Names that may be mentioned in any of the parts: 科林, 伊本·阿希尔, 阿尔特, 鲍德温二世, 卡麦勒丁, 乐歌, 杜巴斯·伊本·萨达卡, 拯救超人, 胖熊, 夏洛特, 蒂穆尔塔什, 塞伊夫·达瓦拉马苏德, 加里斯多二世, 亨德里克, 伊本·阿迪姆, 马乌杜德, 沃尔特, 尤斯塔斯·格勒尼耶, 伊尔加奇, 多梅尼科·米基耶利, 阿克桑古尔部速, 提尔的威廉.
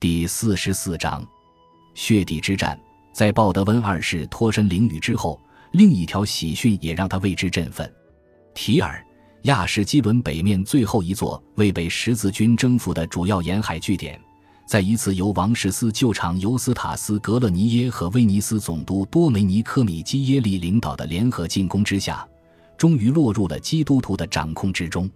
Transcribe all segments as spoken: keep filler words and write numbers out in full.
第四十四章血帝之战。在鲍德温二世脱身囹圄之后，另一条喜讯也让他为之振奋。提尔亚什基伦北面最后一座未被十字军征服的主要沿海据点，在一次由王室司旧长尤斯塔斯·格勒尼耶和威尼斯总督多梅尼科·米基耶利领导的联合进攻之下，终于落入了基督徒的掌控之中。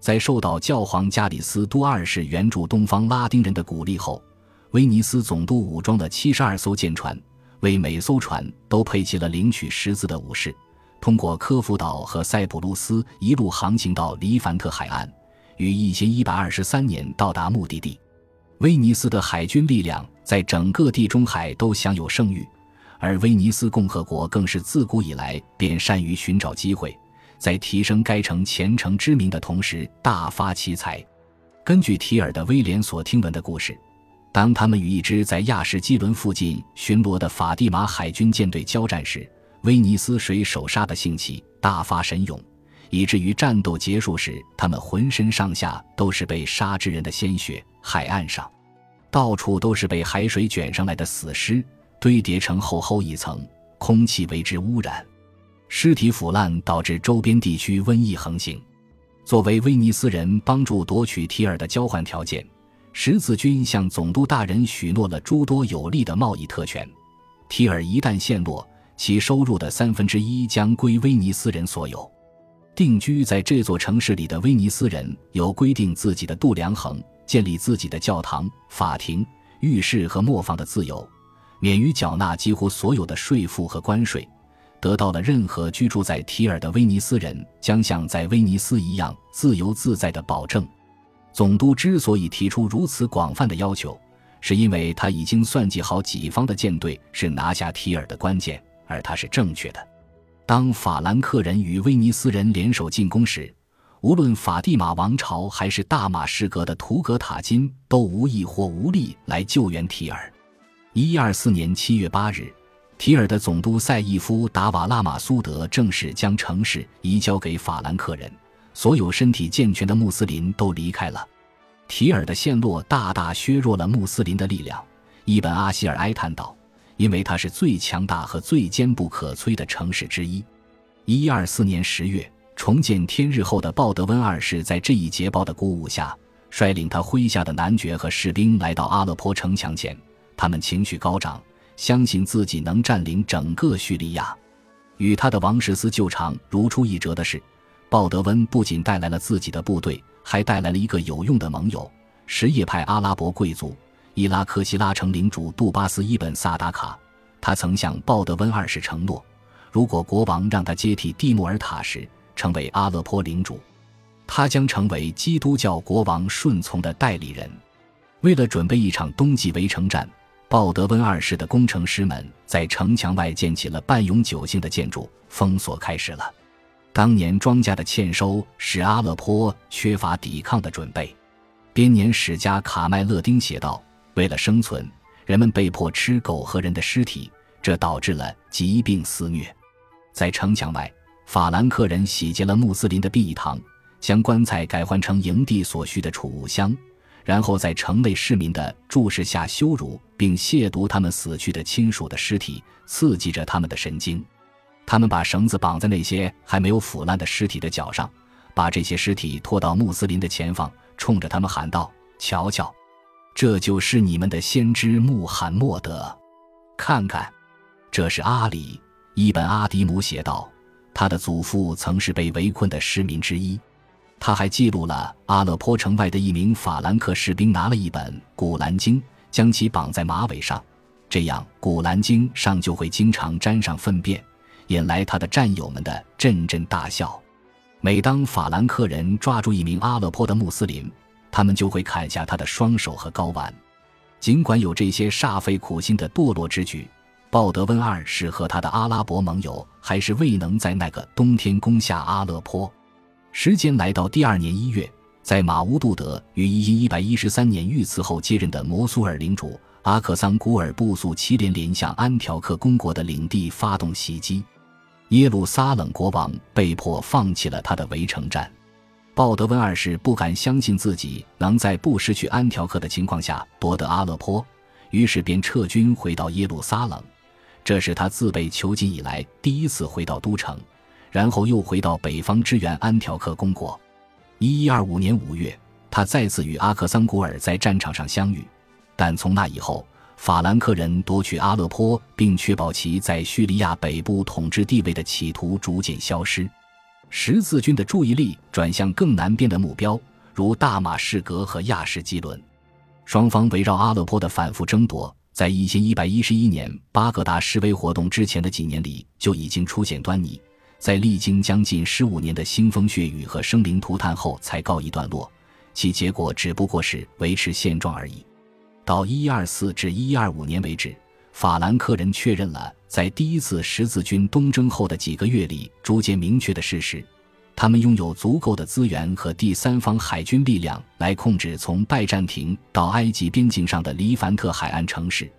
在受到教皇加里斯多二世援助东方拉丁人的鼓励后，威尼斯总督武装了七十二艘舰船，为每艘船都配齐了领取十字的武士，通过科孚岛和塞浦路斯一路航行到黎凡特海岸，于一千一百二十三年到达目的地。威尼斯的海军力量在整个地中海都享有盛誉，而威尼斯共和国更是自古以来便善于寻找机会，在提升该城前程之名的同时大发其财。根据提尔的威廉所听闻的故事，当他们与一支在亚什基伦附近巡逻的法蒂玛海军舰队交战时，威尼斯水手杀的兴起大发神勇，以至于战斗结束时，他们浑身上下都是被杀之人的鲜血，海岸上到处都是被海水卷上来的死尸，堆叠成厚厚一层，空气为之污染，尸体腐烂导致周边地区瘟疫横行。作为威尼斯人帮助夺取提尔的交换条件，十字军向总督大人许诺了诸多有利的贸易特权。提尔一旦陷落，其收入的三分之一将归威尼斯人所有。定居在这座城市里的威尼斯人有规定自己的度量衡，建立自己的教堂、法庭、浴室和磨坊的自由，免于缴纳几乎所有的税赋和关税。得到了任何居住在提尔的威尼斯人将像在威尼斯一样自由自在的保证。总督之所以提出如此广泛的要求，是因为他已经算计好己方的舰队是拿下提尔的关键，而他是正确的。当法兰克人与威尼斯人联手进攻时，无论法蒂玛王朝还是大马士革的图格塔金都无意或无力来救援提尔。一一二四年七月八日，提尔的总督塞伊夫·达瓦拉马苏德正式将城市移交给法兰克人，所有身体健全的穆斯林都离开了。提尔的陷落大大削弱了穆斯林的力量，伊本·阿希尔哀叹道，因为它是最强大和最坚不可摧的城市之一。一一二四年十月，重见天日后的鲍德温二世在这一捷报的鼓舞下，率领他麾下的男爵和士兵来到阿勒颇城墙前，他们情绪高涨，相信自己能占领整个叙利亚。与他的王室司旧常如出一辙的是，鲍德温不仅带来了自己的部队，还带来了一个有用的盟友，什叶派阿拉伯贵族伊拉克希拉城领主杜巴斯·伊本·萨达卡。他曾向鲍德温二世承诺，如果国王让他接替蒂穆尔塔什成为阿勒颇领主，他将成为基督教国王顺从的代理人。为了准备一场冬季围城战，鲍德温二世的工程师们在城墙外建起了半永久性的建筑，封锁开始了。当年庄稼的欠收使阿勒颇缺乏抵抗的准备。编年史家卡麦勒丁写道，为了生存，人们被迫吃狗和人的尸体，这导致了疾病肆虐。在城墙外，法兰克人洗劫了穆斯林的避疫堂，将棺材改换成营地所需的储物箱，然后在城内市民的注视下羞辱并亵渎他们死去的亲属的尸体，刺激着他们的神经。他们把绳子绑在那些还没有腐烂的尸体的脚上，把这些尸体拖到穆斯林的前方，冲着他们喊道，瞧瞧，这就是你们的先知穆罕默德，看看，这是阿里。伊本·阿迪姆写道，他的祖父曾是被围困的市民之一。他还记录了阿勒颇城外的一名法兰克士兵拿了一本《古兰经》，将其绑在马尾上，这样《古兰经》上就会经常沾上粪便，引来他的战友们的阵阵大笑。每当法兰克人抓住一名阿勒颇的穆斯林，他们就会砍下他的双手和睾丸。尽管有这些煞费苦心的堕落之举，鲍德温二世和他的阿拉伯盟友还是未能在那个冬天攻下阿勒颇。时间来到第二年一月，在马乌杜德于一千一百一十三年遇刺后接任的摩苏尔领主阿克桑古尔部速七连连向安条克公国的领地发动袭击，耶路撒冷国王被迫放弃了他的围城战。鲍德温二世不敢相信自己能在不失去安条克的情况下夺得阿勒颇，于是便撤军回到耶路撒冷，这是他自被囚禁以来第一次回到都城，然后又回到北方支援安条克公国。一一二五年五月，他再次与阿克桑古尔在战场上相遇，但从那以后，法兰克人夺取阿勒颇并确保其在叙利亚北部统治地位的企图逐渐消失。十字军的注意力转向更南边的目标，如大马士革和亚什基伦。双方围绕阿勒颇的反复争夺，在一千一百一十一年巴格达示威活动之前的几年里就已经出现端倪，在历经将近十五年的腥风血雨和生灵涂炭后才告一段落，其结果只不过是维持现状而已。到一一二四至一一二五年为止，法兰克人确认了在第一次十字军东征后的几个月里逐渐明确的事实，他们拥有足够的资源和第三方海军力量来控制从拜占庭到埃及边境上的黎凡特海岸城市，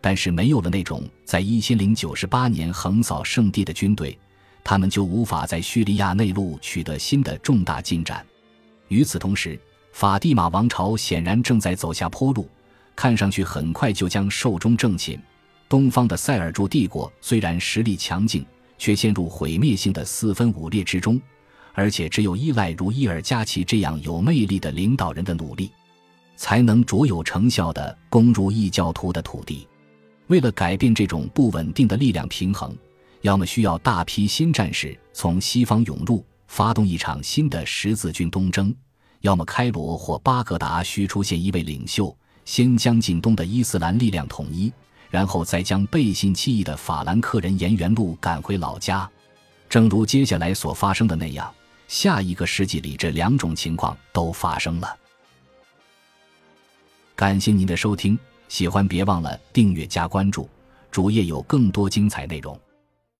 但是没有了那种在一千零九十八年横扫圣地的军队，他们就无法在叙利亚内陆取得新的重大进展。与此同时，法蒂玛王朝显然正在走下坡路，看上去很快就将寿终正寝。东方的塞尔柱帝国虽然实力强劲，却陷入毁灭性的四分五裂之中，而且只有依赖如伊尔加奇这样有魅力的领导人的努力，才能卓有成效地攻入异教徒的土地。为了改变这种不稳定的力量平衡，要么需要大批新战士从西方涌入，发动一场新的十字军东征，要么开罗或巴格达需出现一位领袖，先将近东的伊斯兰力量统一，然后再将背信弃义的法兰克人沿原路赶回老家。正如接下来所发生的那样，下一个世纪里这两种情况都发生了。感谢您的收听，喜欢别忘了订阅加关注，主页有更多精彩内容。